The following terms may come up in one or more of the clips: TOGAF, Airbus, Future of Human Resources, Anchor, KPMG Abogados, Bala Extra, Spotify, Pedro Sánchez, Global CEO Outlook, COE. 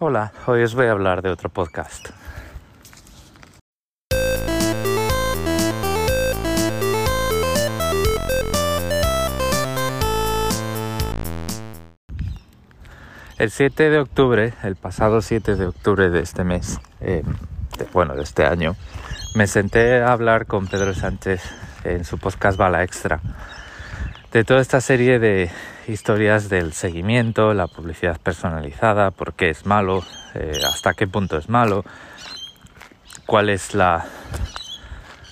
Hola, hoy os voy a hablar de otro podcast. El 7 de octubre, el pasado 7 de octubre de este mes, de este año, me senté a hablar con Pedro Sánchez en su podcast Bala Extra de toda esta serie de historias del seguimiento, la publicidad personalizada, por qué es malo, hasta qué punto es malo, cuál es la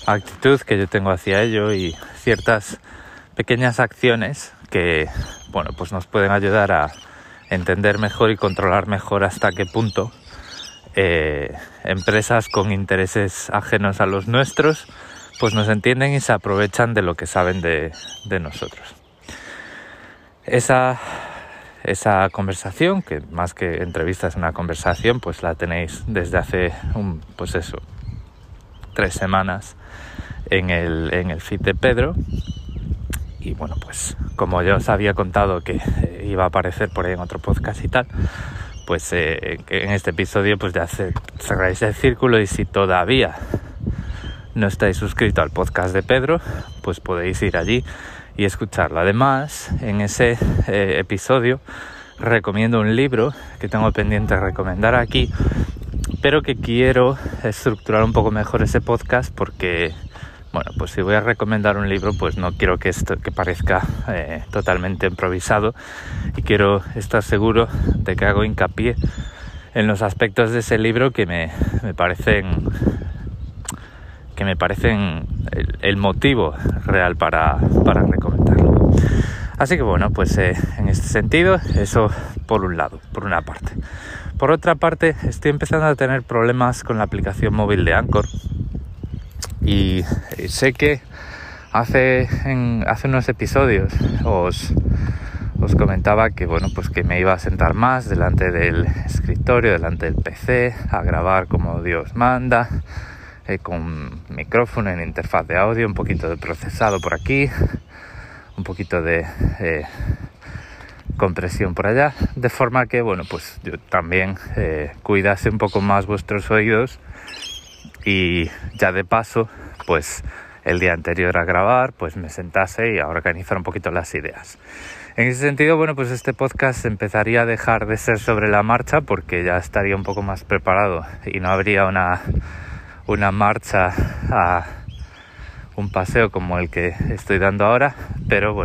actitud que yo tengo hacia ello y ciertas pequeñas acciones que pues nos pueden ayudar a entender mejor y controlar mejor hasta qué punto empresas con intereses ajenos a los nuestros pues nos entienden y se aprovechan de lo que saben de nosotros. Esa conversación, que más que entrevista es una conversación, pues la tenéis desde hace 3 semanas en el feed de Pedro. Y como yo os había contado que iba a aparecer por ahí en otro podcast y tal, pues en este episodio ya cerráis el círculo. Y si todavía no estáis suscritos al podcast de Pedro, pues podéis ir allí y escucharlo. Además, en ese episodio recomiendo un libro que tengo pendiente de recomendar aquí, pero que quiero estructurar un poco mejor ese podcast porque... si voy a recomendar un libro, pues no quiero que parezca totalmente improvisado y quiero estar seguro de que hago hincapié en los aspectos de ese libro que me parecen el motivo real para recomendarlo. Así que en este sentido, eso por una parte. Por otra parte, estoy empezando a tener problemas con la aplicación móvil de Anchor. Y sé que hace unos episodios os comentaba que que me iba a sentar más delante del escritorio, delante del PC, a grabar como Dios manda, con micrófono, en interfaz de audio, un poquito de procesado por aquí, un poquito de compresión por allá, de forma que yo también cuidase un poco más vuestros oídos. Y ya de paso, el día anterior a grabar, me sentase y a organizar un poquito las ideas. En ese sentido, este podcast empezaría a dejar de ser sobre la marcha porque ya estaría un poco más preparado y no habría una marcha a un paseo como el que estoy dando ahora. Pero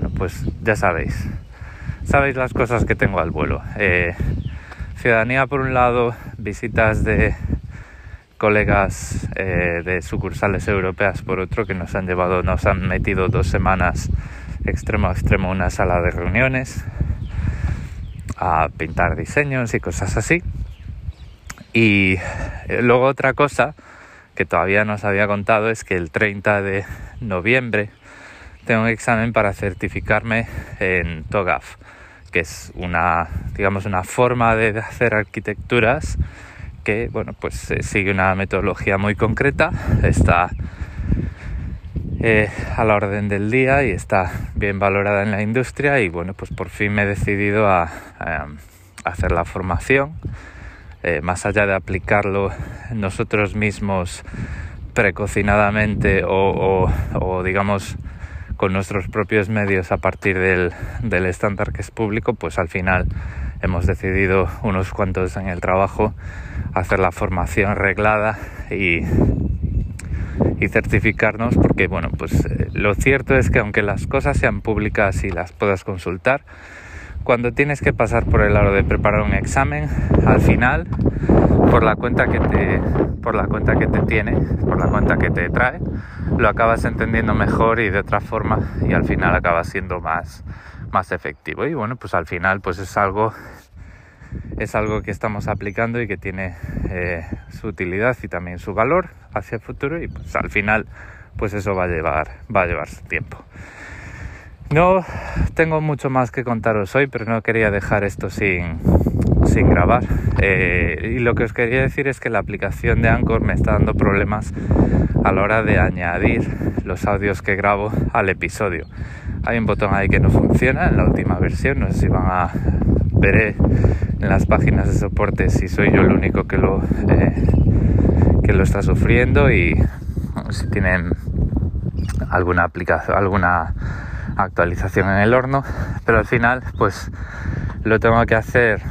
ya sabéis las cosas que tengo al vuelo. Ciudadanía por un lado, visitas de... colegas de sucursales europeas por otro, que nos han metido 2 semanas extremo a extremo una sala de reuniones a pintar diseños y cosas así. Y luego otra cosa que todavía no os había contado es que el 30 de noviembre tengo un examen para certificarme en TOGAF, que es una forma de hacer arquitecturas que sigue una metodología muy concreta, está a la orden del día y está bien valorada en la industria. Y por fin me he decidido a hacer la formación, más allá de aplicarlo nosotros mismos precocinadamente o digamos con nuestros propios medios a partir del estándar que es público, pues al final hemos decidido unos cuantos en el trabajo hacer la formación reglada y certificarnos porque lo cierto es que aunque las cosas sean públicas y las puedas consultar, cuando tienes que pasar por el aro de preparar un examen, al final por la cuenta que te trae, lo acabas entendiendo mejor y de otra forma, y al final acaba siendo más efectivo. Y al final es algo que estamos aplicando y que tiene su utilidad y también su valor hacia el futuro, y al final eso va a llevar su tiempo. No tengo mucho más que contaros hoy, pero no quería dejar esto sin grabar, y lo que os quería decir es que la aplicación de Anchor me está dando problemas a la hora de añadir los audios que grabo al episodio. Hay un botón ahí que no funciona en la última versión, no sé si veré en las páginas de soporte si soy yo el único que lo está sufriendo, y si tienen alguna aplicación, alguna actualización en el horno. Pero al final pues lo tengo que hacer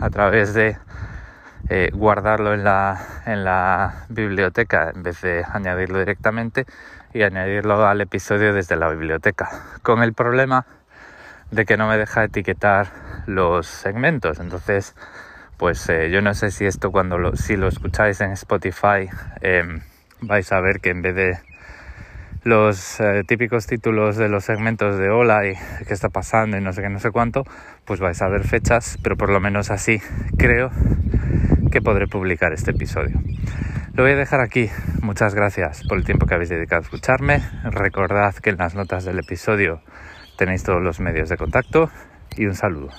a través de guardarlo en la biblioteca en vez de añadirlo directamente y añadirlo al episodio desde la biblioteca, con el problema de que no me deja etiquetar los segmentos. Entonces pues yo no sé si esto, cuando si lo escucháis en Spotify, vais a ver que en vez de los típicos títulos de los segmentos de hola y qué está pasando y no sé qué, no sé cuánto, pues vais a ver fechas, pero por lo menos así creo que podré publicar este episodio. Lo voy a dejar aquí. Muchas gracias por el tiempo que habéis dedicado a escucharme. Recordad que en las notas del episodio tenéis todos los medios de contacto, y un saludo.